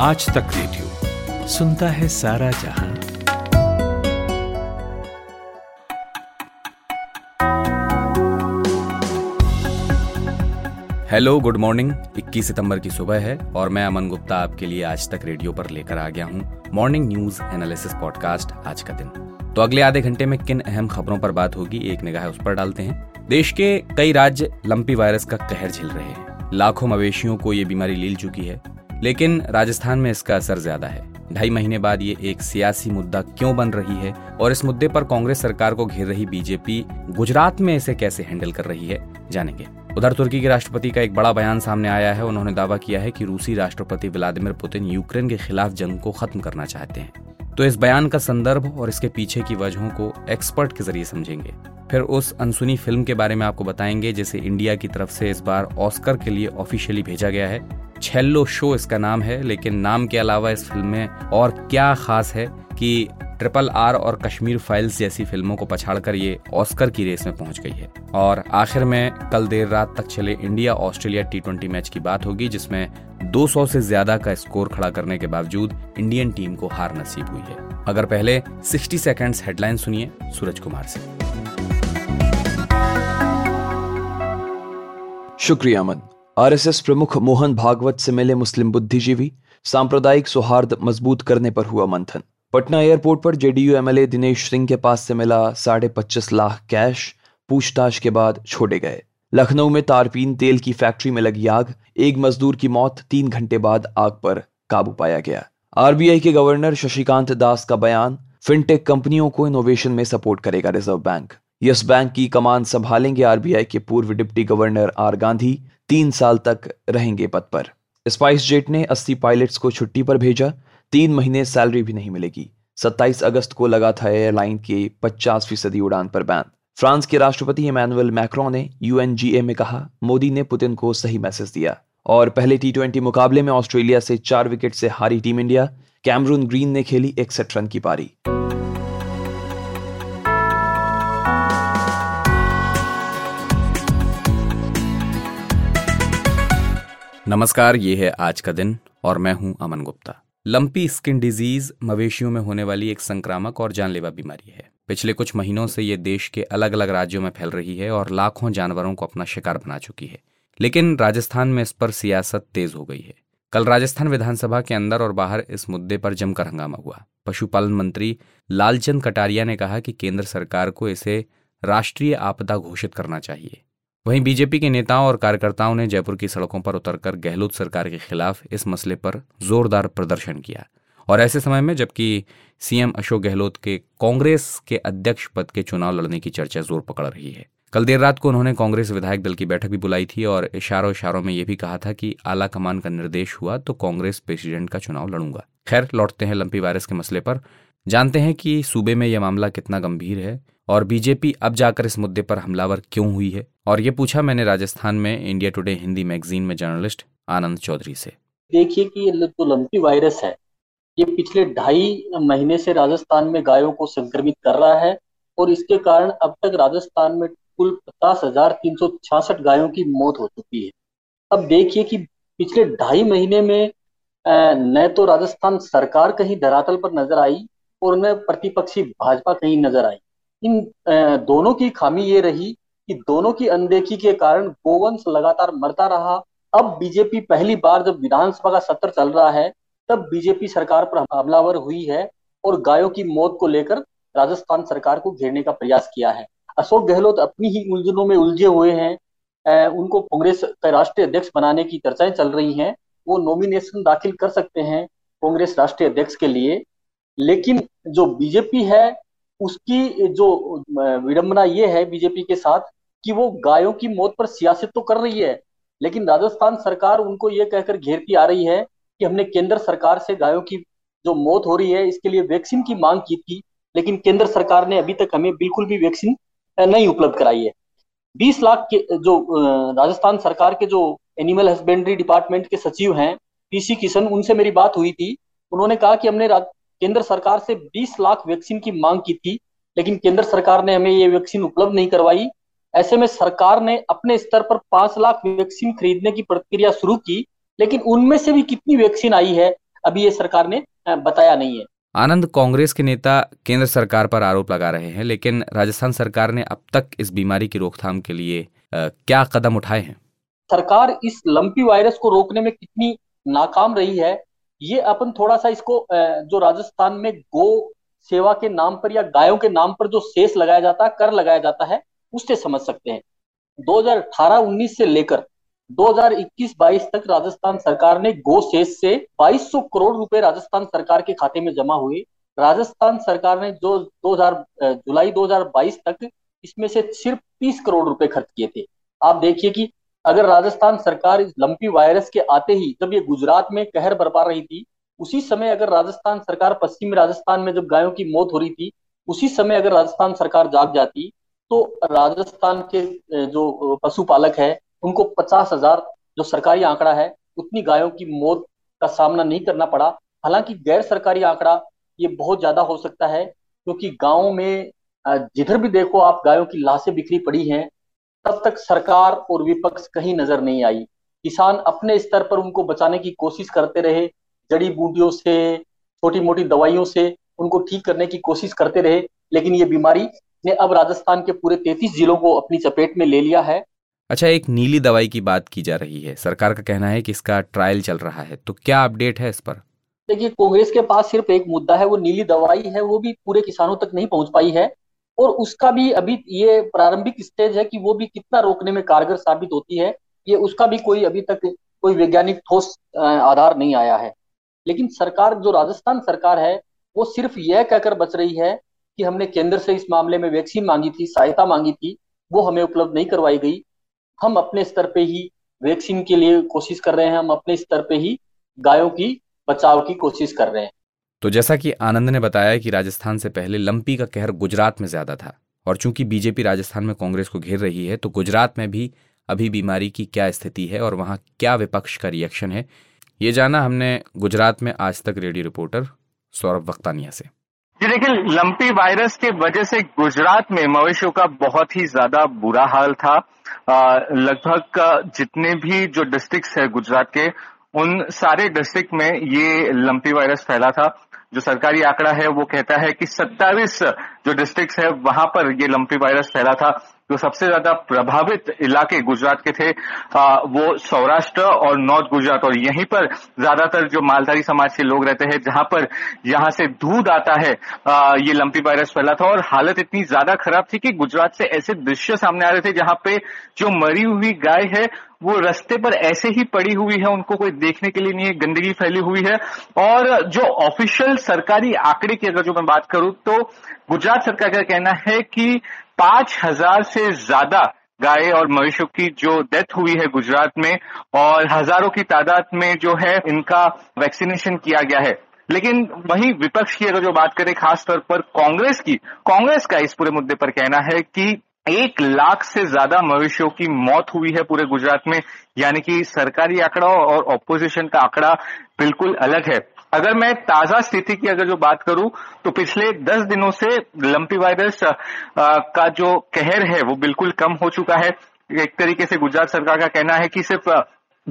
आज तक रेडियो सुनता है सारा जहां। Hello, good morning. 21 सितंबर की सुबह है और मैं अमन गुप्ता आपके लिए आज तक रेडियो पर लेकर आ गया हूं मॉर्निंग न्यूज एनालिसिस पॉडकास्ट आज का दिन। तो अगले आधे घंटे में किन अहम खबरों पर बात होगी, एक निगाह उस पर डालते हैं। देश के कई राज्य लंपी वायरस का कहर झेल रहे हैं। लाखों मवेशियों को ये बीमारी लील चुकी है, लेकिन राजस्थान में इसका असर ज्यादा है। 2.5 महीने बाद ये एक सियासी मुद्दा क्यों बन रही है और इस मुद्दे पर कांग्रेस सरकार को घेर रही बीजेपी गुजरात में इसे कैसे हैंडल कर रही है, जानेंगे। उधर तुर्की के राष्ट्रपति का एक बड़ा बयान सामने आया है। उन्होंने दावा किया है कि रूसी राष्ट्रपति व्लादिमीर पुतिन यूक्रेन के खिलाफ जंग को खत्म करना चाहते हैं। तो इस बयान का संदर्भ और इसके पीछे की वजहों को एक्सपर्ट के जरिए समझेंगे। फिर उस अनसुनी फिल्म के बारे में आपको बताएंगे जिसे इंडिया की तरफ से इस बार ऑस्कर के लिए ऑफिशियली भेजा गया है। छेल्लो शो इसका नाम है, लेकिन नाम के अलावा इस फिल्म में और क्या खास है कि RRR और कश्मीर फाइल्स जैसी फिल्मों को पछाड़कर ये ऑस्कर की रेस में पहुंच गई है। और आखिर में कल देर रात तक चले इंडिया ऑस्ट्रेलिया T20 मैच की बात होगी, जिसमें 200 से ज्यादा का स्कोर खड़ा करने के बावजूद इंडियन टीम को हार नसीब हुई है। अगर पहले 60 सेकंड्स हेडलाइन सुनिए सूरज कुमार से। शुक्रिया मन। RSS प्रमुख मोहन भागवत से मिले मुस्लिम बुद्धिजीवी, सांप्रदायिक सौहार्द मजबूत करने पर हुआ मंथन। पटना एयरपोर्ट पर JDU MLA दिनेश सिंह के पास से मिला 25.5 लाख कैश, पूछताछ के बाद छोड़े गए। लखनऊ में तारपीन तेल की फैक्ट्री में लगी आग, एक मजदूर की मौत, 3 घंटे बाद आग पर काबू पाया गया। RBI के गवर्नर शशिकांत दास का बयान, फिनटेक कंपनियों को इनोवेशन में सपोर्ट करेगा रिजर्व बैंक। यस बैंक की कमान संभालेंगे RBI के पूर्व डिप्टी गवर्नर R Gandhi, 3 साल तक रहेंगे पद पर। स्पाइस जेट ने 80 पायलट्स को छुट्टी पर भेजा, 3 महीने सैलरी भी नहीं मिलेगी। 27 अगस्त को लगा था एयरलाइन के 50% उड़ान पर बैन। फ्रांस के राष्ट्रपति इमैनुअल मैक्रों ने UNGA में कहा, मोदी ने पुतिन को सही मैसेज दिया। और पहले T20 मुकाबले में ऑस्ट्रेलिया से 4 विकेट से हारी टीम इंडिया, कैमरून ग्रीन ने खेली 61 रन की पारी। नमस्कार, ये है आज का दिन और मैं हूं Aman Gupta. Lumpy skin disease मवेशियों में होने वाली एक संक्रामक और जानलेवा बीमारी है। पिछले कुछ महीनों से ये देश के अलग अलग राज्यों में फैल रही है और लाखों जानवरों को अपना शिकार बना चुकी है। लेकिन राजस्थान में इस पर सियासत तेज हो गई है। कल राजस्थान विधानसभा के अंदर और बाहर इस मुद्दे पर जमकर हंगामा हुआ। पशुपालन मंत्री लालचंद कटारिया ने कहा कि केंद्र सरकार को इसे राष्ट्रीय आपदा घोषित करना चाहिए। वहीं बीजेपी के नेताओं और कार्यकर्ताओं ने जयपुर की सड़कों पर उतरकर गहलोत सरकार के खिलाफ इस मसले पर जोरदार प्रदर्शन किया। और ऐसे समय में जबकि सीएम अशोक गहलोत के कांग्रेस के अध्यक्ष पद के चुनाव लड़ने की चर्चा जोर पकड़ रही है। कल देर रात को उन्होंने कांग्रेस विधायक दल की बैठक भी बुलाई थी और इशारों में ये भी कहा था कि आला कमान का निर्देश हुआ तो कांग्रेस प्रेसिडेंट का चुनाव लड़ूंगा। खैर, लौटते हैं लंपी वायरस के मसले पर। जानते हैं कि सूबे में यह मामला कितना गंभीर है और बीजेपी अब जाकर इस मुद्दे पर हमलावर क्यों हुई है, और ये पूछा मैंने राजस्थान में इंडिया टुडे हिंदी मैगजीन में जर्नलिस्ट आनंद चौधरी से। देखिए कि ये तो लंपी वायरस है, ये पिछले 2.5 महीने से राजस्थान में गायों को संक्रमित कर रहा है और इसके कारण अब तक राजस्थान में कुल 50,366 गायों की मौत हो चुकी है। अब देखिए कि पिछले 2.5 महीने में न तो राजस्थान सरकार कहीं धरातल पर नजर आई और न प्रतिपक्षी भाजपा कहीं नजर आई। इन दोनों की खामी ये रही कि दोनों की अनदेखी के कारण गोवंश लगातार मरता रहा। अब बीजेपी पहली बार जब विधानसभा का सत्र चल रहा है तब बीजेपी सरकार पर हमलावर हुई है और गायों की मौत को लेकर राजस्थान सरकार को घेरने का प्रयास किया है। अशोक गहलोत अपनी ही उलझनों में उलझे हुए हैं। उनको कांग्रेस का राष्ट्रीय अध्यक्ष बनाने की चर्चाएं चल रही हैं। वो नॉमिनेशन दाखिल कर सकते हैं कांग्रेस राष्ट्रीय अध्यक्ष के लिए, लेकिन जो बीजेपी है उसकी जो विडंबना ये है बीजेपी के साथ कि वो गायों की मौत पर सियासत तो कर रही है, लेकिन राजस्थान सरकार उनको ये कहकर घेरती आ रही है कि हमने केंद्र सरकार से गायों की जो मौत हो रही है इसके लिए वैक्सीन की मांग की थी, लेकिन केंद्र सरकार ने अभी तक हमें बिल्कुल भी वैक्सीन नहीं उपलब्ध कराई है। 20 लाख के जो राजस्थान सरकार के जो एनिमल हस्बेंड्री डिपार्टमेंट के सचिव हैं PC किशन, उनसे मेरी बात हुई थी। उन्होंने कहा कि हमने केंद्र सरकार से 20 लाख वैक्सीन की मांग की थी, लेकिन केंद्र सरकार ने हमें ये वैक्सीन उपलब्ध नहीं करवाई। ऐसे में सरकार ने अपने स्तर पर 5 लाख वैक्सीन खरीदने की प्रक्रिया शुरू की, लेकिन उनमें से भी कितनी वैक्सीन आई है अभी ये सरकार ने बताया नहीं है। आनंद, कांग्रेस के नेता केंद्र सरकार पर आरोप लगा रहे हैं, लेकिन राजस्थान सरकार ने अब तक इस बीमारी की रोकथाम के लिए क्या कदम उठाए हैं? सरकार इस लंपी वायरस को रोकने में कितनी नाकाम रही है, ये अपन थोड़ा सा इसको जो राजस्थान में गो सेवा के नाम पर या गायों के नाम पर जो सेस लगाया जाता है, कर लगाया जाता है, उससे समझ सकते हैं। 2018-19 से लेकर 2021-22 तक राजस्थान सरकार ने गो सेस से 2200 करोड़ रुपए राजस्थान सरकार के खाते में जमा हुए। राजस्थान सरकार ने जो जुलाई 2022 तक इसमें से सिर्फ 30 करोड़ रुपए खर्च किए थे। आप देखिए कि अगर राजस्थान सरकार इस लंपी वायरस के आते ही, जब ये गुजरात में कहर बरपा रही थी, उसी समय अगर राजस्थान सरकार, पश्चिमी राजस्थान में जब गायों की मौत हो रही थी, उसी समय अगर राजस्थान सरकार जाग जाती तो राजस्थान के जो पशुपालक है उनको 50,000, जो सरकारी आंकड़ा है, उतनी गायों की मौत का सामना नहीं करना पड़ा। हालांकि गैर सरकारी आंकड़ा ये बहुत ज्यादा हो सकता है, क्योंकि गाँव में जिधर भी देखो आप गायों की लाशें बिखरी पड़ी हैं। तब तक सरकार और विपक्ष कहीं नजर नहीं आई। किसान अपने स्तर पर उनको बचाने की कोशिश करते रहे, जड़ी बूटियों से, छोटी मोटी दवाइयों से उनको ठीक करने की कोशिश करते रहे, लेकिन ये बीमारी ने अब राजस्थान के पूरे 33 जिलों को अपनी चपेट में ले लिया है। अच्छा, एक नीली दवाई की बात की जा रही है, सरकार का कहना है कि इसका ट्रायल चल रहा है, तो क्या अपडेट है इस पर? देखिए, कांग्रेस के पास सिर्फ एक मुद्दा है, वो नीली दवाई है, वो भी पूरे किसानों तक नहीं पहुंच पाई है, और उसका भी अभी ये प्रारंभिक स्टेज है कि वो भी कितना रोकने में कारगर साबित होती है, ये उसका भी कोई अभी तक कोई वैज्ञानिक ठोस आधार नहीं आया है। लेकिन सरकार, जो राजस्थान सरकार है, वो सिर्फ यह कहकर बच रही है कि हमने केंद्र से इस मामले में वैक्सीन मांगी थी, सहायता मांगी थी, वो हमें उपलब्ध नहीं करवाई गई, हम अपने स्तर पे ही वैक्सीन के लिए कोशिश कर रहे हैं, हम अपने स्तर पे ही गायों की बचाव की कोशिश कर रहे हैं। तो जैसा कि आनंद ने बताया कि राजस्थान से पहले लंपी का कहर गुजरात में ज्यादा था, और चूंकि बीजेपी राजस्थान में कांग्रेस को घेर रही है, तो गुजरात में भी अभी बीमारी की क्या स्थिति है और वहां क्या विपक्ष का रिएक्शन है, ये जाना हमने गुजरात में आज तक रेडियो रिपोर्टर सौरभ वक्तानिया से। जी देखिए, लंपी वायरस के वजह से गुजरात में मवेशियों का बहुत ही ज्यादा बुरा हाल था। लगभग जितने भी जो डिस्ट्रिक्ट्स है गुजरात के, उन सारे डिस्ट्रिक्ट में ये लंपी वायरस फैला था। जो सरकारी आंकड़ा है वो कहता है कि 27 जो डिस्ट्रिक्ट्स है वहां पर ये लंपी वायरस फैला था। जो सबसे ज्यादा प्रभावित इलाके गुजरात के थे वो सौराष्ट्र और नॉर्थ गुजरात, और यहीं पर ज्यादातर जो मालधारी समाज के लोग रहते हैं, जहां पर यहां से दूध आता है, ये लंपी वायरस फैला था। और हालत इतनी ज्यादा खराब थी कि गुजरात से ऐसे दृश्य सामने आ रहे थे जहां पे जो मरी हुई गाय है वो रास्ते पर ऐसे ही पड़ी हुई है, उनको कोई देखने के लिए नहीं है, गंदगी फैली हुई है। और जो ऑफिशियल सरकारी आंकड़े की अगर जो मैं बात करूं तो गुजरात सरकार का कहना है कि 5,000 से ज्यादा गाय और मवेशियों की जो डेथ हुई है गुजरात में, और हजारों की तादाद में जो है इनका वैक्सीनेशन किया गया है। लेकिन वहीं विपक्ष की अगर जो बात करें, खासतौर पर कांग्रेस का इस पूरे मुद्दे पर कहना है कि 100,000 से ज्यादा मवेशियों की मौत हुई है पूरे गुजरात में, यानी कि सरकारी आंकड़ा और ऑपोजिशन का आंकड़ा बिल्कुल अलग है। अगर मैं ताजा स्थिति की अगर जो बात करूं तो पिछले 10 दिनों से लंपी वायरस का जो कहर है वो बिल्कुल कम हो चुका है। एक तरीके से गुजरात सरकार का कहना है कि सिर्फ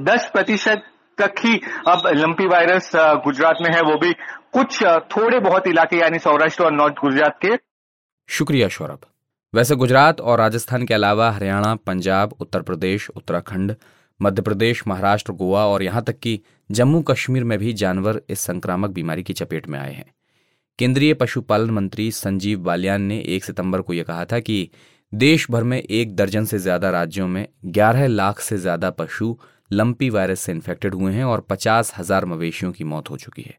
10% तक ही अब लंपी वायरस गुजरात में है, वो भी कुछ थोड़े बहुत इलाके, यानी सौराष्ट्र और नॉर्थ गुजरात के। शुक्रिया सौरभ। वैसे गुजरात और राजस्थान के अलावा हरियाणा, पंजाब, उत्तर प्रदेश, उत्तराखंड, मध्य प्रदेश, महाराष्ट्र, गोवा और यहाँ तक कि जम्मू कश्मीर में भी जानवर इस संक्रामक बीमारी की चपेट में आए हैं। केंद्रीय पशुपालन मंत्री संजीव बालियान ने 1 सितंबर को यह कहा था कि देश भर में 1 दर्जन से ज़्यादा राज्यों में 11 लाख से ज़्यादा पशु लंपी वायरस से इन्फेक्टेड हुए हैं और 50,000 मवेशियों की मौत हो चुकी है।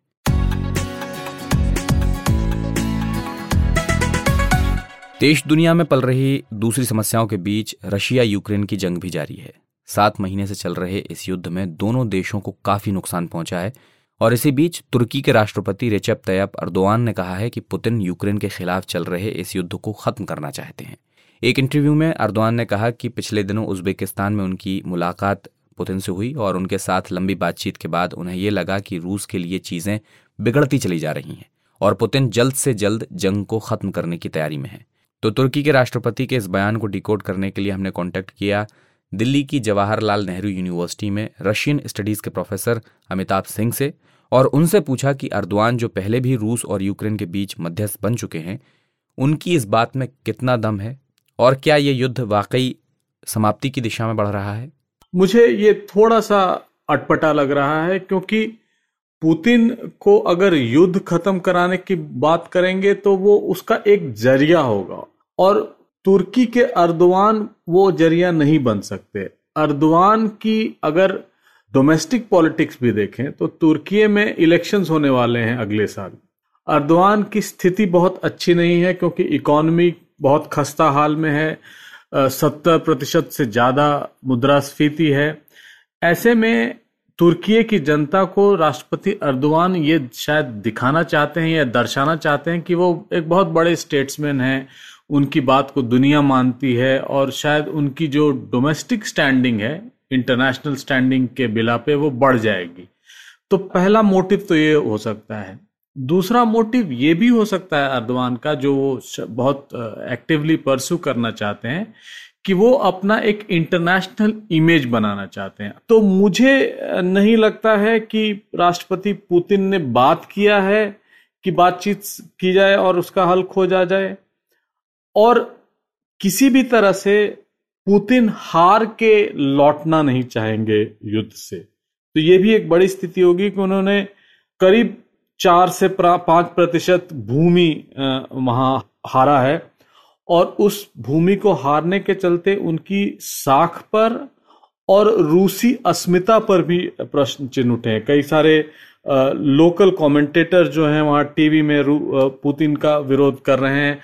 देश दुनिया में पल रही दूसरी समस्याओं के बीच रशिया यूक्रेन की जंग भी जारी है। 7 महीने से चल रहे इस युद्ध में दोनों देशों को काफी नुकसान पहुंचा है, और इसी बीच तुर्की के राष्ट्रपति रेचेप तैयप अर्दोआन ने कहा है कि पुतिन यूक्रेन के खिलाफ चल रहे इस युद्ध को खत्म करना चाहते हैं। एक इंटरव्यू में अर्दोआन ने कहा कि पिछले दिनों उज़्बेकिस्तान में उनकी मुलाकात पुतिन से हुई और उनके साथ लंबी बातचीत के बाद उन्हें ये लगा कि रूस के लिए चीजें बिगड़ती चली जा रही हैं और पुतिन जल्द से जल्द जंग को खत्म करने की तैयारी में है। तो तुर्की के राष्ट्रपति के इस बयान को डिकोड करने के लिए हमने कॉन्टेक्ट किया दिल्ली की जवाहरलाल नेहरू यूनिवर्सिटी में रशियन स्टडीज़ के प्रोफेसर अमिताभ सिंह से, और उनसे पूछा कि अर्दोआन जो पहले भी रूस और यूक्रेन के बीच मध्यस्थ बन चुके हैं, उनकी इस बात में कितना दम है और क्या ये युद्ध वाकई समाप्ति की दिशा में बढ़ रहा है? मुझे ये थोड़ा सा अटपटा लग रहा है, क्योंकि पुतिन को अगर युद्ध खत्म कराने की बात करेंगे तो वो उसका एक जरिया होगा और तुर्की के अर्दोआन वो जरिया नहीं बन सकते। अर्दोआन की अगर डोमेस्टिक पॉलिटिक्स भी देखें तो तुर्की में इलेक्शंस होने वाले हैं अगले साल। अर्दोआन की स्थिति बहुत अच्छी नहीं है क्योंकि इकोनॉमी बहुत खस्ता हाल में है, 70% से ज़्यादा मुद्रास्फीति है। ऐसे में तुर्की की जनता को राष्ट्रपति अर्दोआन ये शायद दिखाना चाहते हैं या दर्शाना चाहते हैं कि वो एक बहुत बड़े स्टेट्समैन हैं, उनकी बात को दुनिया मानती है और शायद उनकी जो डोमेस्टिक स्टैंडिंग है इंटरनेशनल स्टैंडिंग के बिला पे वो बढ़ जाएगी। तो पहला मोटिव तो ये हो सकता है। दूसरा मोटिव ये भी हो सकता है अर्दोआन का, जो वो बहुत एक्टिवली परस्यू करना चाहते हैं, कि वो अपना एक इंटरनेशनल इमेज बनाना चाहते हैं। तो मुझे नहीं लगता है कि राष्ट्रपति पुतिन ने बात किया है कि बातचीत की जाए और उसका हल खोजा जाए, और किसी भी तरह से पुतिन हार के लौटना नहीं चाहेंगे युद्ध से। तो ये भी एक बड़ी स्थिति होगी कि उन्होंने करीब 4 से 5% भूमि वहाँ हारा है और उस भूमि को हारने के चलते उनकी साख पर और रूसी अस्मिता पर भी प्रश्न चिन्ह उठे हैं। कई सारे लोकल कमेंटेटर जो हैं वहाँ टीवी में पुतिन का विरोध कर रहे हैं,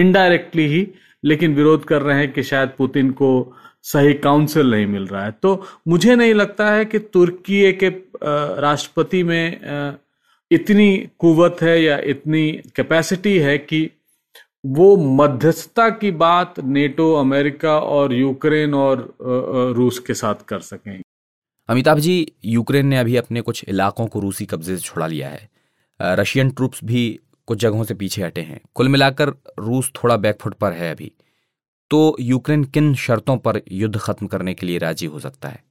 इनडायरेक्टली ही, लेकिन विरोध कर रहे हैं कि शायद पुतिन को सही काउंसिल नहीं मिल रहा है। तो मुझे नहीं लगता है कि तुर्की के राष्ट्रपति में इतनी कुवत है या इतनी कैपेसिटी है कि वो मध्यस्थता की बात नेटो, अमेरिका और यूक्रेन और रूस के साथ कर सकें। अमिताभ जी, यूक्रेन ने अभी अपने कुछ इलाकों को रूसी कब्जे से छुड़ा लिया है, रशियन ट्रूप्स भी कुछ जगहों से पीछे हटे हैं, कुल मिलाकर रूस थोड़ा बैकफुट पर है अभी। तो यूक्रेन किन शर्तों पर युद्ध खत्म करने के लिए राजी हो सकता है?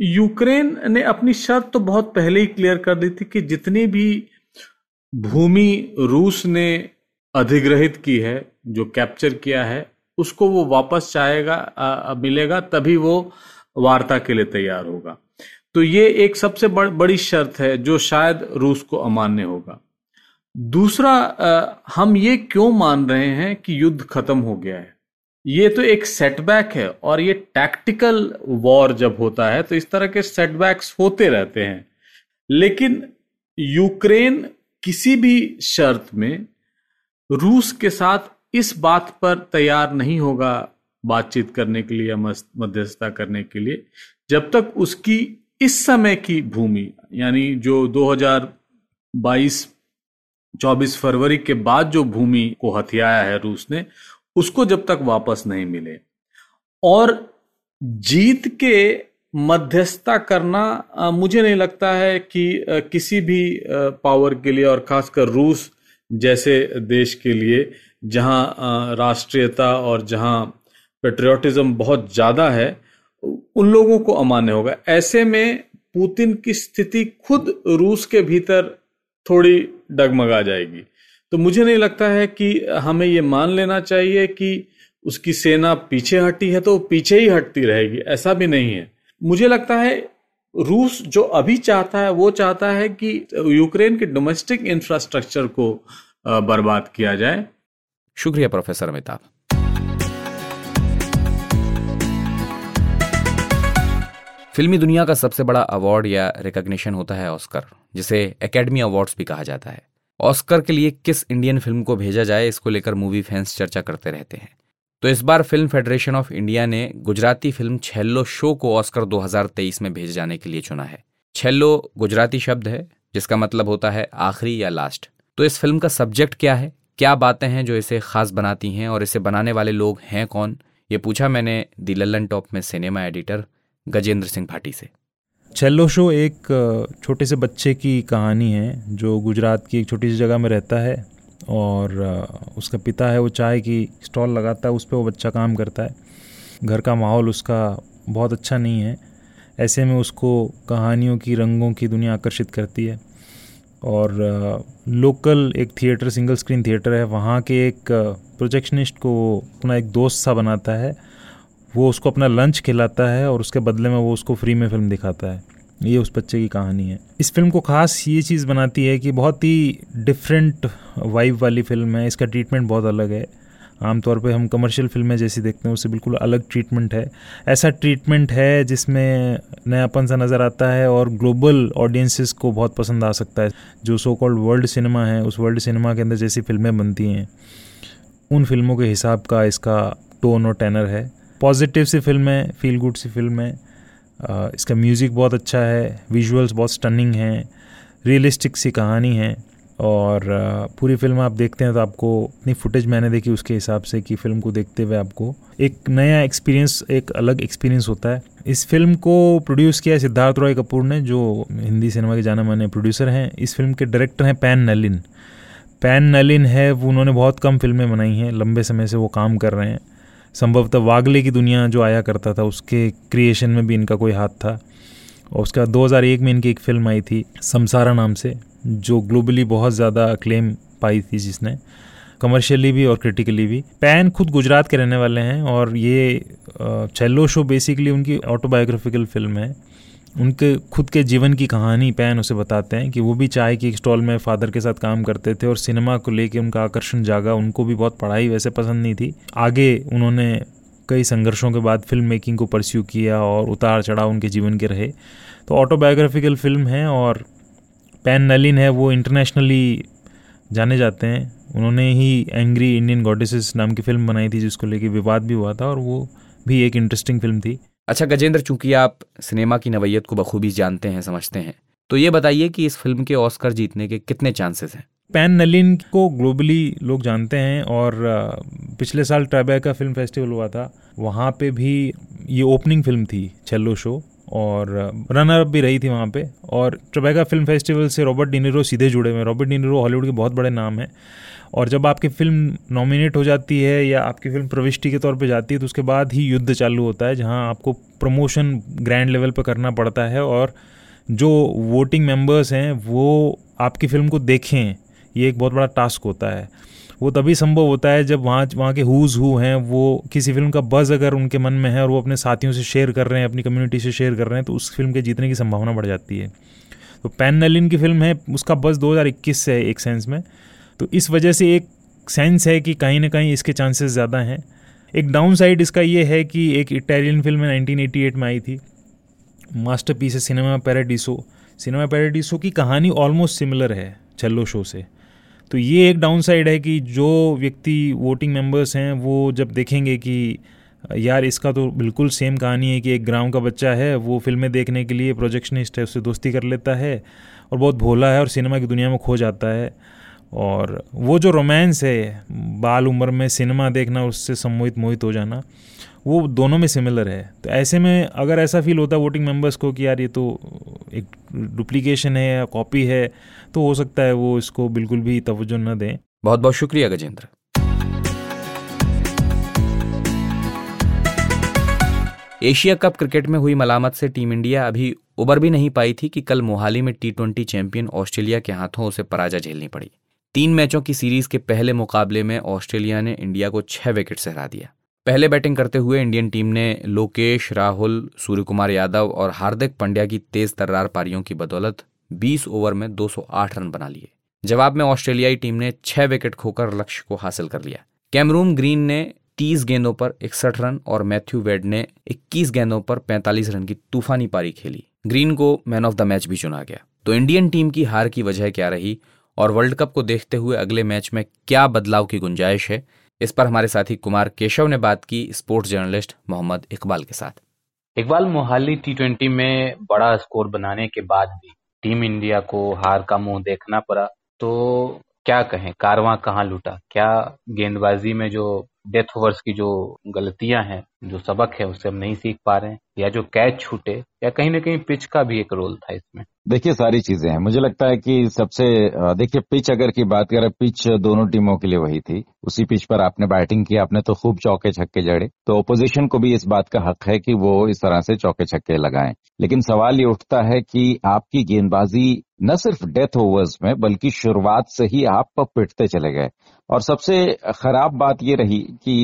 यूक्रेन ने अपनी शर्त तो बहुत पहले ही क्लियर कर दी थी कि जितनी भी भूमि रूस ने अधिग्रहित की है, जो कैप्चर किया है, उसको वो वापस चाहेगा, मिलेगा तभी वो वार्ता के लिए तैयार होगा। तो ये एक सबसे बड़ी शर्त है जो शायद रूस को अमान्य होगा। दूसरा, हम ये क्यों मान रहे हैं कि युद्ध खत्म हो गया है? ये तो एक सेटबैक है और ये टैक्टिकल वॉर जब होता है तो इस तरह के सेटबैक्स होते रहते हैं, लेकिन यूक्रेन किसी भी शर्त में रूस के साथ इस बात पर तैयार नहीं होगा बातचीत करने के लिए या मध्यस्थता करने के लिए जब तक उसकी इस समय की भूमि, यानी जो 2022-24 फरवरी के बाद जो भूमि को हथियाया है रूस ने, उसको जब तक वापस नहीं मिले। और जीत के मध्यस्थता करना मुझे नहीं लगता है कि किसी भी पावर के लिए, और खासकर रूस जैसे देश के लिए जहां राष्ट्रीयता और जहां पेट्रियोटिज्म बहुत ज़्यादा है, उन लोगों को अमान्य होगा। ऐसे में पुतिन की स्थिति खुद रूस के भीतर थोड़ी डगमगा जाएगी। तो मुझे नहीं लगता है कि हमें ये मान लेना चाहिए कि उसकी सेना पीछे हटी है तो वो पीछे ही हटती रहेगी, ऐसा भी नहीं है। मुझे लगता है रूस जो अभी चाहता है, वो चाहता है कि यूक्रेन के डोमेस्टिक इंफ्रास्ट्रक्चर को बर्बाद किया जाए। शुक्रिया प्रोफेसर अमिताभ। फिल्मी दुनिया का सबसे बड़ा अवार्ड या रिकॉग्निशन होता है ऑस्कर, जिसे एकेडमी अवार्ड्स भी कहा जाता है। ऑस्कर के लिए किस इंडियन फिल्म को भेजा जाए, इसको लेकर मूवी फैंस चर्चा करते रहते हैं। तो इस बार फिल्म फेडरेशन ऑफ इंडिया ने गुजराती फिल्म छेल्लो शो को ऑस्कर 2023 में भेजे जाने के लिए चुना है। छेल्लो गुजराती शब्द है जिसका मतलब होता है आखिरी या लास्ट। तो इस फिल्म का सब्जेक्ट क्या है, क्या बातें हैं जो इसे खास बनाती हैं, और इसे बनाने वाले लोग हैं कौन, ये पूछा मैंने दी लल्लन टॉप में सिनेमा एडिटर गजेंद्र सिंह भाटी से। छेल्लो शो एक छोटे से बच्चे की कहानी है जो गुजरात की एक छोटी सी जगह में रहता है और उसका पिता है, वो चाय की स्टॉल लगाता है, उस पर वो बच्चा काम करता है। घर का माहौल उसका बहुत अच्छा नहीं है, ऐसे में उसको कहानियों की, रंगों की दुनिया आकर्षित करती है। और लोकल एक थिएटर, सिंगल स्क्रीन थिएटर है, वहाँ के एक प्रोजेक्शनिस्ट को अपना एक दोस्त सा बनाता है, वो उसको अपना लंच खिलाता है और उसके बदले में वो उसको फ्री में फ़िल्म दिखाता है। ये उस बच्चे की कहानी है। इस फिल्म को ख़ास ये चीज़ बनाती है कि बहुत ही डिफरेंट वाइब वाली फ़िल्म है, इसका ट्रीटमेंट बहुत अलग है। आमतौर पे हम कमर्शियल फिल्में जैसी देखते हैं उससे बिल्कुल अलग ट्रीटमेंट है। ऐसा ट्रीटमेंट है जिसमें नयापन सा नज़र आता है और ग्लोबल ऑडियंसेस को बहुत पसंद आ सकता है। जो सो कॉल्ड वर्ल्ड सिनेमा है, उस वर्ल्ड सिनेमा के अंदर जैसी फिल्में बनती हैं उन फिल्मों के हिसाब का इसका टोन और टेनर है। पॉजिटिव सी फिल्में, फील गुड सी फिल्में, इसका म्यूज़िक बहुत अच्छा है, विजुअल्स बहुत स्टनिंग हैं, रियलिस्टिक सी कहानी है। और पूरी फिल्म आप देखते हैं तो आपको इतनी फुटेज मैंने देखी उसके हिसाब से कि फिल्म को देखते हुए आपको एक नया एक्सपीरियंस, एक अलग एक्सपीरियंस होता है। इस फिल्म को प्रोड्यूस किया सिद्धार्थ रॉय कपूर ने, जो हिंदी सिनेमा के जाने माने प्रोड्यूसर हैं। इस फिल्म के डायरेक्टर हैं पैन नलिन। पैन नलिन है वो, उन्होंने बहुत कम फिल्में बनाई हैं, लंबे समय से वो काम कर रहे हैं। संभवतः वागले की दुनिया जो आया करता था उसके क्रिएशन में भी इनका कोई हाथ था। और उसके बाद 2001 में इनकी एक फिल्म आई थी समसारा नाम से, जो ग्लोबली बहुत ज़्यादा अक्लेम पाई थी, जिसने कमर्शियली भी और क्रिटिकली भी। पैन खुद गुजरात के रहने वाले हैं और ये चेलो शो बेसिकली उनकी ऑटोबायोग्राफिकल फिल्म है। उनके खुद के जीवन की कहानी पैन उसे बताते हैं कि वो भी चाय की एक स्टॉल में फादर के साथ काम करते थे और सिनेमा को लेके उनका आकर्षण जागा। उनको भी बहुत पढ़ाई वैसे पसंद नहीं थी। आगे उन्होंने कई संघर्षों के बाद फिल्म मेकिंग को परस्यू किया और उतार चढ़ाव उनके जीवन के रहे। तो ऑटोबायोग्राफिकल फिल्म है। और पैन नलिन है वो इंटरनेशनली जाने जाते हैं। उन्होंने ही एंग्री इंडियन गॉडेसेस नाम की फिल्म बनाई थी जिसको लेके विवाद भी हुआ था, और वो भी एक इंटरेस्टिंग फिल्म थी। अच्छा गजेंद्र, चूंकि आप सिनेमा की नवयत को बखूबी जानते हैं, समझते हैं, तो ये बताइए कि इस फिल्म के ऑस्कर जीतने के कितने चांसेस हैं? पैन नलिन को ग्लोबली लोग जानते हैं और पिछले साल ट्राइबैका फिल्म फेस्टिवल हुआ था, वहाँ पे भी ये ओपनिंग फिल्म थी चेलो शो, और रनर अप भी रही थी वहाँ पे। और ट्राइबैका फिल्म फेस्टिवल से रॉबर्ट डी नीरो सीधे जुड़े हुए हैं। रॉबर्ट डी नीरो हॉलीवुड के बहुत बड़े नाम हैं, और जब आपकी फिल्म नॉमिनेट हो जाती है या आपकी फिल्म प्रविष्टि के तौर पे जाती है तो उसके बाद ही युद्ध चालू होता है, जहाँ आपको प्रमोशन ग्रैंड लेवल पर करना पड़ता है और जो वोटिंग मेम्बर्स हैं वो आपकी फिल्म को देखें, ये एक बहुत बड़ा टास्क होता है। वो तभी संभव होता है जब वहाँ के हुज़ हु हैं, वो किसी फिल्म का बज़ अगर उनके मन में है और वो अपने साथियों से शेयर कर रहे हैं, अपनी कम्युनिटी से शेयर कर रहे हैं, तो उस फिल्म के जीतने की संभावना बढ़ जाती है। तो पैन नलिन की फिल्म है, उसका बज़ 2021 से है एक सेंस में, तो इस वजह से एक सेंस है कि कहीं ना कहीं इसके चांसेस ज़्यादा हैं। एक डाउनसाइड इसका ये है कि एक इटालियन फिल्म है 1988 में आई थी, मास्टरपीस है सिनेमा पैराडीसो। सिनेमा पैराडीसो की कहानी ऑलमोस्ट सिमिलर है चेलो शो से। तो ये एक डाउनसाइड है कि जो व्यक्ति वोटिंग मेंबर्स हैं वो जब देखेंगे कि यार इसका तो बिल्कुल सेम कहानी है कि एक गाँव का बच्चा है, वो फिल्में देखने के लिए प्रोजेक्शनिस्ट है, उससे दोस्ती कर लेता है और बहुत भोला है और सिनेमा की दुनिया में खो जाता है, और वो जो रोमांस है बाल उम्र में सिनेमा देखना, उससे सम्मोहित मोहित हो जाना, वो दोनों में सिमिलर है। तो ऐसे में अगर ऐसा फील होता है वोटिंग मेंबर्स को कि यार ये तो एक डुप्लीकेशन है या कॉपी है, तो हो सकता है वो इसको बिल्कुल भी तवज्जो न दें। बहुत बहुत शुक्रिया गजेंद्र। एशिया कप क्रिकेट में हुई मलामत से टीम इंडिया अभी उबर भी नहीं पाई थी कि कल मोहाली में T20 चैंपियन ऑस्ट्रेलिया के हाथों उसे पराजय झेलनी पड़ी। 3 मैचों की सीरीज के पहले मुकाबले में ऑस्ट्रेलिया ने इंडिया को 6 विकेट से हरा दिया। पहले बैटिंग करते हुए इंडियन टीम ने लोकेश राहुल, सूर्यकुमार यादव और हार्दिक पांड्या की तेज तर्रार पारियों की बदौलत 20 ओवर में 208 रन बना लिए। जवाब में ऑस्ट्रेलियाई टीम ने 6 विकेट खोकर लक्ष्य को हासिल कर लिया। कैमरून ग्रीन ने 30 गेंदों पर 61 रन और मैथ्यू वेड ने 21 गेंदों पर 45 रन की तूफानी पारी खेली। ग्रीन को मैन ऑफ द मैच भी चुना गया। तो इंडियन टीम की हार की वजह क्या रही और वर्ल्ड कप को देखते हुए अगले मैच में क्या बदलाव की गुंजाइश है, इस पर हमारे साथी कुमार केशव ने बात की स्पोर्ट्स जर्नलिस्ट मोहम्मद इकबाल के साथ। इकबाल, मोहाली T20 में बड़ा स्कोर बनाने के बाद भी टीम इंडिया को हार का मुंह देखना पड़ा, तो क्या कहें, कारवां कहां लूटा? क्या गेंदबाजी में जो डेथ ओवर्स की जो गलतियां हैं जो सबक है उसे हम नहीं सीख पा रहे हैं, या जो कैच छूटे, या कहीं ना कहीं पिच का भी एक रोल था इसमें। देखिए सारी चीजें हैं, मुझे लगता है कि सबसे देखिए पिच अगर की बात करें, पिच दोनों टीमों के लिए वही थी, उसी पिच पर आपने बैटिंग की, आपने तो खूब चौके छक्के जड़े, तो ओपोजिशन को भी इस बात का हक है कि वो इस तरह से चौके छक्के लगाएं। लेकिन सवाल ये उठता है कि आपकी गेंदबाजी न सिर्फ डेथ ओवर्स में बल्कि शुरुआत से ही आप पिटते चले गए, और सबसे खराब बात ये रही कि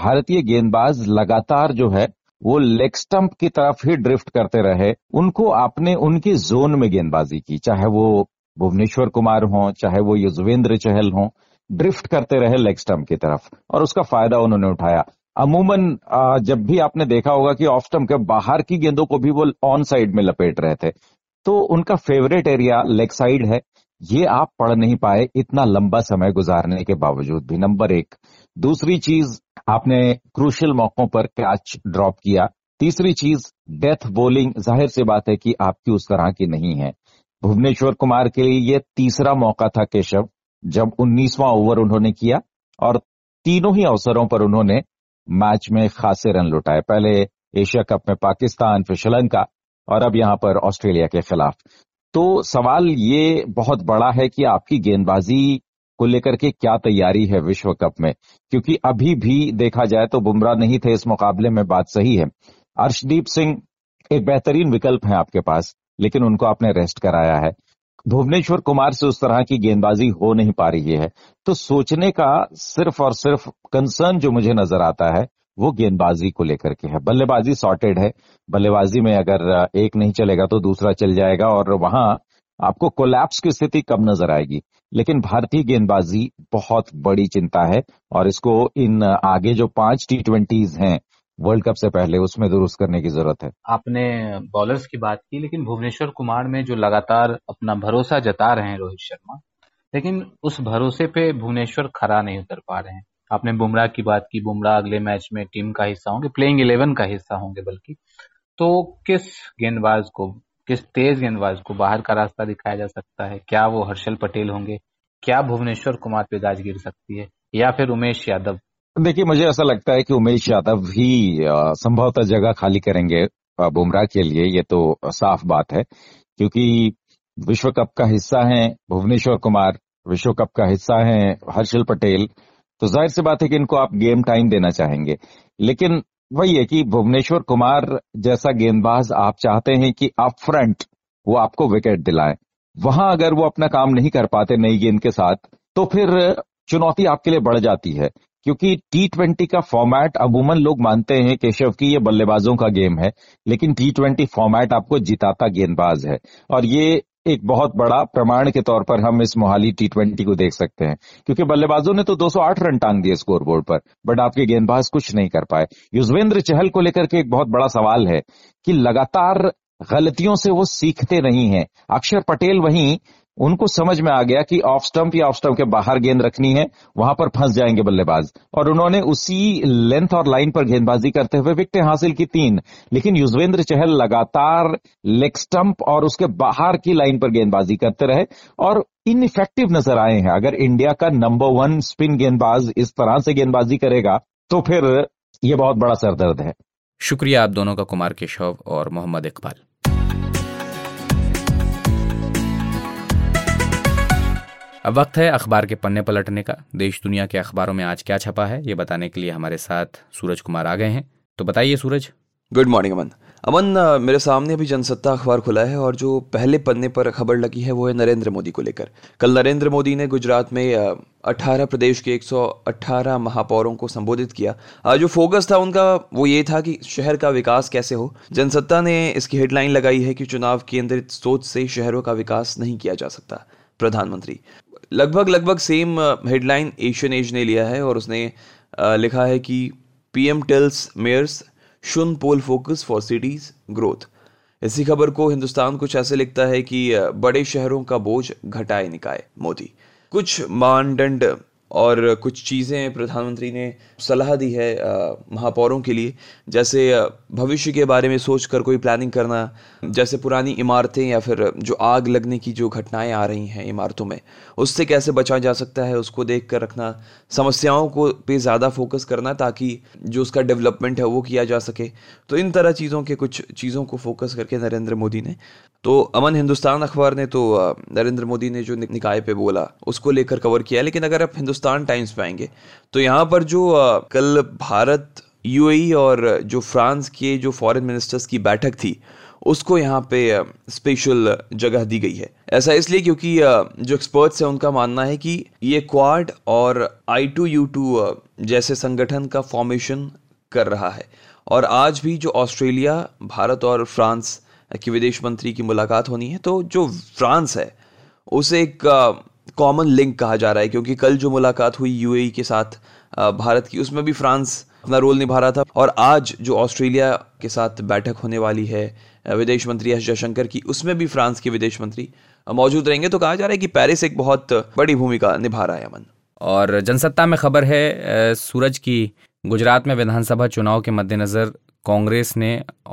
भारतीय गेंदबाज लगातार जो है वो लेग स्टंप की तरफ ही ड्रिफ्ट करते रहे। उनको आपने उनकी जोन में गेंदबाजी की, चाहे वो भुवनेश्वर कुमार हों, चाहे वो युजवेंद्र चहल हों, ड्रिफ्ट करते रहे लेग स्टंप की तरफ, और उसका फायदा उन्होंने उठाया। अमूमन जब भी आपने देखा होगा कि ऑफ स्टंप के बाहर की गेंदों को भी वो ऑन साइड में लपेट रहे थे, तो उनका फेवरेट एरिया लेग साइड है, ये आप पढ़ नहीं पाए इतना लंबा समय गुजारने के बावजूद भी, नंबर एक। दूसरी चीज, आपने क्रूशियल मौकों पर कैच ड्रॉप किया। तीसरी चीज, डेथ बॉलिंग जाहिर सी बात है कि आपकी उस तरह की नहीं है। भुवनेश्वर कुमार के लिए ये तीसरा मौका था केशव, जब 19वां ओवर उन्होंने किया, और तीनों ही अवसरों पर उन्होंने मैच में खासे रन लुटाए, पहले एशिया कप में पाकिस्तान, फिर श्रीलंका, और अब यहां पर ऑस्ट्रेलिया के खिलाफ। तो सवाल ये बहुत बड़ा है कि आपकी गेंदबाजी को लेकर के क्या तैयारी है विश्व कप में, क्योंकि अभी भी देखा जाए तो बुमराह नहीं थे इस मुकाबले में, बात सही है। अर्शदीप सिंह एक बेहतरीन विकल्प है आपके पास, लेकिन उनको आपने रेस्ट कराया है। भुवनेश्वर कुमार से उस तरह की गेंदबाजी हो नहीं पा रही है। तो सोचने का सिर्फ और सिर्फ कंसर्न जो मुझे नजर आता है वो गेंदबाजी को लेकर के है। बल्लेबाजी सॉर्टेड है, बल्लेबाजी में अगर एक नहीं चलेगा तो दूसरा चल जाएगा, और वहां आपको कोलैप्स की स्थिति कम नजर आएगी। लेकिन भारतीय गेंदबाजी बहुत बड़ी चिंता है, और इसको इन आगे जो 5 T20s हैं वर्ल्ड कप से पहले, उसमें दुरुस्त करने की जरूरत है। आपने बॉलर्स की बात की, लेकिन भुवनेश्वर कुमार में जो लगातार अपना भरोसा जता रहे हैं रोहित शर्मा, लेकिन उस भरोसे पे भुवनेश्वर खरा नहीं उतर पा रहे हैं। आपने बुमराह की बात की, बुमराह अगले मैच में टीम का हिस्सा होंगे, प्लेइंग 11 का हिस्सा होंगे बल्कि, तो किस गेंदबाज को, किस तेज गेंदबाज को बाहर का रास्ता दिखाया जा सकता है? क्या वो हर्षल पटेल होंगे? क्या भुवनेश्वर कुमार पे गाज गिर सकती है, या फिर उमेश यादव? देखिए मुझे ऐसा लगता है कि उमेश यादव भी संभवतः जगह खाली करेंगे बुमराह के लिए, ये तो साफ बात है, क्योंकि विश्व कप का हिस्सा है भुवनेश्वर कुमार, विश्व कप का हिस्सा है हर्षल पटेल, तो जाहिर सी बात है कि इनको आप गेम टाइम देना चाहेंगे। लेकिन वही है कि भुवनेश्वर कुमार जैसा गेंदबाज आप चाहते हैं कि आप फ्रंट वो आपको विकेट दिलाए, वहां अगर वो अपना काम नहीं कर पाते नई गेंद के साथ, तो फिर चुनौती आपके लिए बढ़ जाती है, क्योंकि T20 का फॉर्मेट अमूमन लोग मानते हैं केशव की ये बल्लेबाजों का गेम है, लेकिन T20 फॉर्मेट आपको जिताता गेंदबाज है, और ये एक बहुत बड़ा प्रमाण के तौर पर हम इस मोहाली T20 को देख सकते हैं, क्योंकि बल्लेबाजों ने तो 208 रन टांग दिए स्कोरबोर्ड पर, बट आपके गेंदबाज कुछ नहीं कर पाए। युजवेंद्र चहल को लेकर के एक बहुत बड़ा सवाल है कि लगातार गलतियों से वो सीखते नहीं हैं। अक्षर पटेल वहीं, उनको समझ में आ गया कि ऑफ स्टंप या ऑफ स्टंप के बाहर गेंद रखनी है, वहां पर फंस जाएंगे बल्लेबाज, और उन्होंने उसी लेंथ और लाइन पर गेंदबाजी करते हुए विकेटें हासिल की 3। लेकिन युजवेंद्र चहल लगातार लेग स्टंप और उसके बाहर की लाइन पर गेंदबाजी करते रहे और इनइफेक्टिव नजर आए हैं। अगर इंडिया का नंबर 1 स्पिन गेंदबाज इस तरह से गेंदबाजी करेगा तो फिर यह बहुत बड़ा सरदर्द है। शुक्रिया आप दोनों का, कुमार केशव और मोहम्मद इकबाल। अब वक्त है अखबार के पन्ने पलटने का। देश दुनिया के अखबारों में आज क्या छपा है, ये बताने के लिए हमारे साथ सूरज कुमार आ गए हैं। तो बताइए सूरज। गुड मॉर्निंग अमन, मेरे सामने अभी जनसत्ता अखबार खुला है और जो पहले पन्ने पर खबर लगी है वो है नरेंद्र मोदी को लेकर। कल नरेंद्र मोदी ने गुजरात में 18 प्रदेश के 118 महापौरों को संबोधित किया। जो फोकस था उनका वो ये था कि शहर का विकास कैसे हो। जनसत्ता ने इसकी हेडलाइन लगाई है कि चुनाव केंद्रित सोच से शहरों का विकास नहीं किया जा सकता, प्रधानमंत्री। लगभग सेम हेडलाइन एशियन एज ने लिया है और उसने लिखा है कि PM tells mayors shun poll focus for cities growth. इसी खबर को हिंदुस्तान कुछ ऐसे लिखता है कि बड़े शहरों का बोझ घटाए निकाय मोदी। कुछ मानदंड और कुछ चीज़ें प्रधानमंत्री ने सलाह दी है महापौरों के लिए, जैसे भविष्य के बारे में सोचकर कोई प्लानिंग करना, जैसे पुरानी इमारतें या फिर जो आग लगने की जो घटनाएं आ रही हैं इमारतों में, उससे कैसे बचा जा सकता है उसको देख कर रखना, समस्याओं को पे ज़्यादा फोकस करना ताकि जो उसका डेवलपमेंट है वो किया जा सके। तो इन तरह चीज़ों के कुछ चीज़ों को फोकस करके नरेंद्र मोदी ने, तो अमन हिंदुस्तान अखबार ने तो नरेंद्र मोदी ने जो निकाय पे बोला उसको लेकर कवर किया। लेकिन अगर आप हिंदुस्तान टाइम्स पाएंगे तो यहाँ पर जो कल भारत, यूएई और जो फ्रांस के जो फॉरेन मिनिस्टर्स की बैठक थी उसको यहाँ पे स्पेशल जगह दी गई है। ऐसा इसलिए क्योंकि जो एक्सपर्ट्स हैं उनका मानना है कि ये क्वाड और I2U2 जैसे संगठन का फॉर्मेशन कर रहा है। और आज भी जो ऑस्ट्रेलिया, भारत और फ्रांस की विदेश मंत्री की मुलाकात होनी है, तो जो फ्रांस है उसे एक कॉमन लिंक कहा जा रहा है, क्योंकि कल जो मुलाकात हुई यूएई के साथ भारत की, उसमें भी फ्रांस अपना रोल निभा रहा था। और आज जो ऑस्ट्रेलिया के साथ बैठक होने वाली है विदेश मंत्री एस जयशंकर की, उसमें भी फ्रांस के विदेश मंत्री मौजूद रहेंगे। तो कहा जा रहा है कि पेरिस एक बहुत बड़ी भूमिका निभा रहा है। अमन, और जनसत्ता में खबर है सूरज की, गुजरात में विधानसभा चुनाव के मद्देनज़र कांग्रेस ने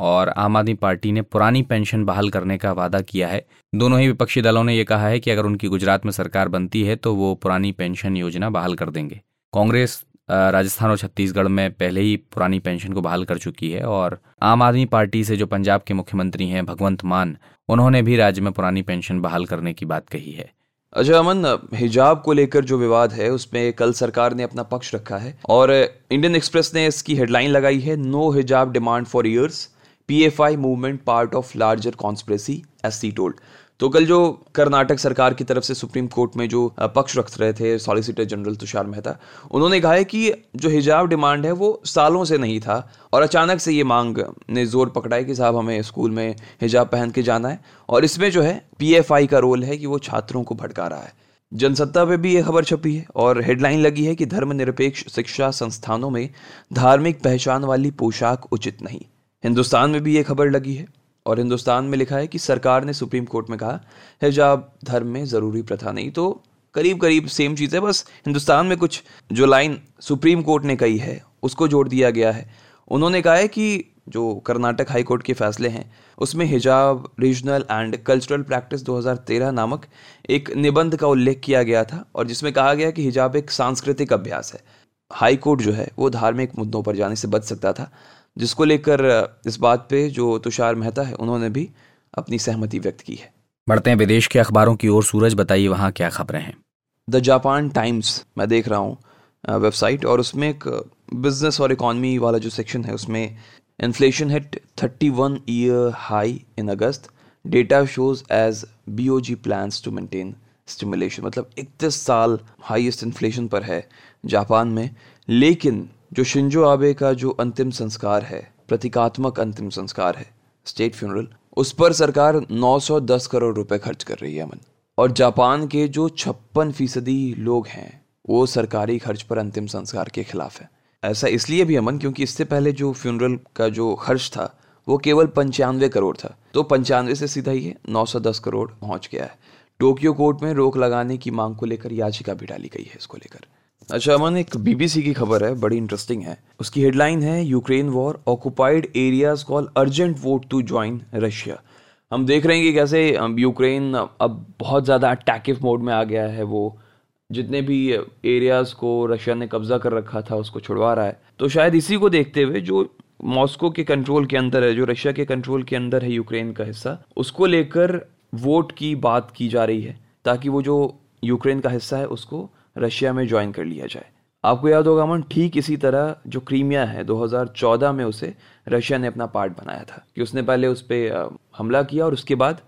और आम आदमी पार्टी ने पुरानी पेंशन बहाल करने का वादा किया है। दोनों ही विपक्षी दलों ने यह कहा है कि अगर उनकी गुजरात में सरकार बनती है तो वो पुरानी पेंशन योजना बहाल कर देंगे। कांग्रेस राजस्थान और छत्तीसगढ़ में पहले ही पुरानी पेंशन को बहाल कर चुकी है, और आम आदमी पार्टी से जो पंजाब के मुख्यमंत्री हैं भगवंत मान, उन्होंने भी राज्य में पुरानी पेंशन बहाल करने की बात कही है। अच्छा अमन, हिजाब को लेकर जो विवाद है उसमें कल सरकार ने अपना पक्ष रखा है, और इंडियन एक्सप्रेस ने इसकी हेडलाइन लगाई है, no hijab demand for years, PFI movement part of larger conspiracy S C told. तो कल जो कर्नाटक सरकार की तरफ से सुप्रीम कोर्ट में जो पक्ष रख रहे थे सॉलिसिटर जनरल तुषार मेहता, उन्होंने कहा है कि जो हिजाब डिमांड है वो सालों से नहीं था और अचानक से ये मांग ने जोर पकड़ा है कि साहब हमें स्कूल में हिजाब पहन के जाना है, और इसमें जो है पीएफआई का रोल है कि वो छात्रों को भटका रहा है। जनसत्ता पे भी ये खबर छपी है और हेडलाइन लगी है कि धर्मनिरपेक्ष शिक्षा संस्थानों में धार्मिक पहचान वाली पोशाक उचित नहीं। हिंदुस्तान में भी ये खबर लगी है और हिंदुस्तान में लिखा है कि सरकार ने सुप्रीम कोर्ट में कहा हिजाब धर्म में ज़रूरी प्रथा नहीं। तो करीब करीब सेम चीज़ है, बस हिंदुस्तान में कुछ जो लाइन सुप्रीम कोर्ट ने कही है उसको जोड़ दिया गया है। उन्होंने कहा है कि जो कर्नाटक हाई कोर्ट के फैसले हैं उसमें हिजाब रीजनल एंड कल्चरल प्रैक्टिस 2013 नामक एक निबंध का उल्लेख किया गया था, और जिसमें कहा गया कि हिजाब एक सांस्कृतिक अभ्यास है। हाई कोर्ट जो है वो धार्मिक मुद्दों पर जाने से बच सकता था, जिसको लेकर इस बात पे जो तुषार मेहता है उन्होंने भी अपनी सहमति व्यक्त की है। बढ़ते हैं विदेश के अखबारों की ओर। सूरज, बताइए वहाँ क्या खबरें हैं। द जापान टाइम्स मैं देख रहा हूँ वेबसाइट, और उसमें एक बिजनेस और इकॉनमी वाला जो सेक्शन है उसमें inflation hit 31 year high in August, data shows as BOG plans to maintain stimulation. मतलब 31 साल हाईएस्ट इन्फ्लेशन पर है जापान में, लेकिन जो शिंजो आबे का जो अंतिम संस्कार है, प्रतीकात्मक अंतिम संस्कार है, स्टेट फ्यूनरल, उस पर सरकार 910 करोड़ रुपए खर्च कर रही है अमन। और जापान के जो 56% लोग हैं वो सरकारी खर्च पर अंतिम संस्कार के खिलाफ है। ऐसा इसलिए भी अमन क्योंकि इससे पहले जो फ्यूनरल का जो खर्च था वो केवल 95 करोड़ था, तो 95 से सीधा ये 910 करोड़ पहुँच गया है। टोक्यो कोर्ट में रोक लगाने की मांग को लेकर याचिका भी डाली गई है इसको लेकर। अच्छा अमन, एक BBC की खबर है, बड़ी इंटरेस्टिंग है, उसकी हेडलाइन है Ukraine war, occupied areas call urgent vote to join Russia. हम देख रहे हैं कि कैसे यूक्रेन अब बहुत ज़्यादा अटैकिव मोड में आ गया है, वो जितने भी एरियाज को रशिया ने कब्जा कर रखा था उसको छुड़वा रहा है। तो शायद इसी को देखते हुए जो मॉस्को के कंट्रोल के अंदर है, जो रशिया के कंट्रोल के अंदर है यूक्रेन का हिस्सा, उसको लेकर वोट की बात की जा रही है ताकि वो जो यूक्रेन का हिस्सा है उसको रशिया में ज्वाइन कर लिया जाए। आपको याद होगा अमन, ठीक इसी तरह जो क्रीमिया है 2014 में उसे रशिया ने अपना पार्ट बनाया था कि उसने पहले उस पर हमला किया और उसके बाद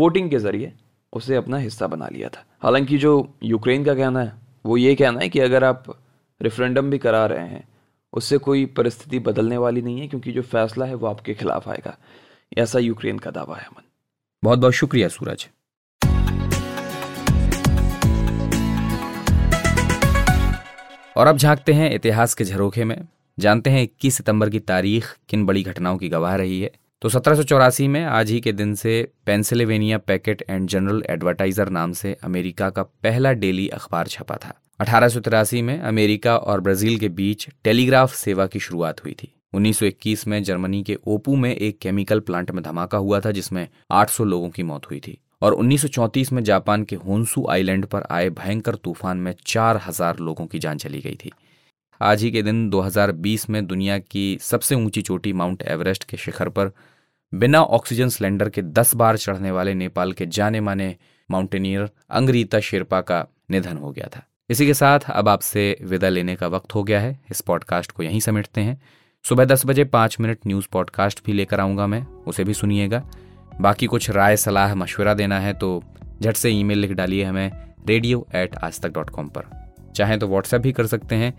वोटिंग के जरिए उसे अपना हिस्सा बना लिया था। हालांकि जो यूक्रेन का कहना है वो ये कहना है कि अगर आप रेफरेंडम भी करा रहे हैं उससे कोई परिस्थिति बदलने वाली नहीं है, क्योंकि जो फैसला है वो आपके खिलाफ आएगा, ऐसा यूक्रेन का दावा है अमन। बहुत बहुत शुक्रिया सूरज। और अब झांकते हैं इतिहास के झरोखे में, जानते हैं 21 सितंबर की तारीख किन बड़ी घटनाओं की गवाह रही है। तो 1784 में आज ही के दिन से Pennsylvania packet and general advertiser नाम से अमेरिका का पहला डेली अखबार छपा था, 1883 में अमेरिका और ब्राजील के बीच टेलीग्राफ सेवा की शुरुआत हुई थी। 1921 में जर्मनी के ओपू में एक केमिकल प्लांट में धमाका हुआ था जिसमें 800 लोगों की मौत हुई थी, और 1934 में जापान के होन्सू आइलैंड पर आए भयंकर तूफान में 4000 लोगों की जान चली गई थी। आज ही के दिन 2020 में दुनिया की सबसे ऊंची चोटी माउंट एवरेस्ट के शिखर पर बिना ऑक्सीजन सिलेंडर के 10 बार चढ़ने वाले नेपाल के जाने माने माउंटेनियर अंगरीता शेरपा का निधन हो गया था। इसी के साथ अब आपसे विदा लेने का वक्त हो गया है। इस पॉडकास्ट को यहीं समेटते हैं। सुबह 10 बजे 5 मिनट न्यूज़ पॉडकास्ट भी लेकर आऊँगा मैं, उसे भी सुनिएगा। बाकी कुछ राय सलाह मशवरा देना है तो झट से ईमेल लिख डालिए हमें radio@aajtak.com पर। चाहें तो व्हाट्सएप भी कर सकते हैं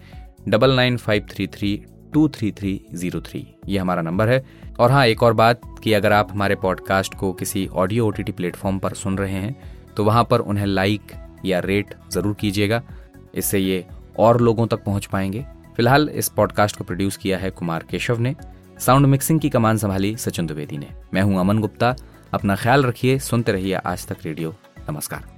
9953323303, ये हमारा नंबर है। और हाँ, एक और बात कि अगर आप हमारे पॉडकास्ट को किसी ऑडियो OTT प्लेटफॉर्म पर सुन रहे हैं तो वहाँ पर उन्हें लाइक या रेट ज़रूर कीजिएगा, इससे ये और लोगों तक पहुँच पाएंगे। फिलहाल इस पॉडकास्ट को प्रोड्यूस किया है कुमार केशव ने, साउंड मिक्सिंग की कमान संभाली सचिन द्विवेदी ने। मैं हूँ अमन गुप्ता। अपना ख्याल रखिए, सुनते रहिए आज तक रेडियो। नमस्कार।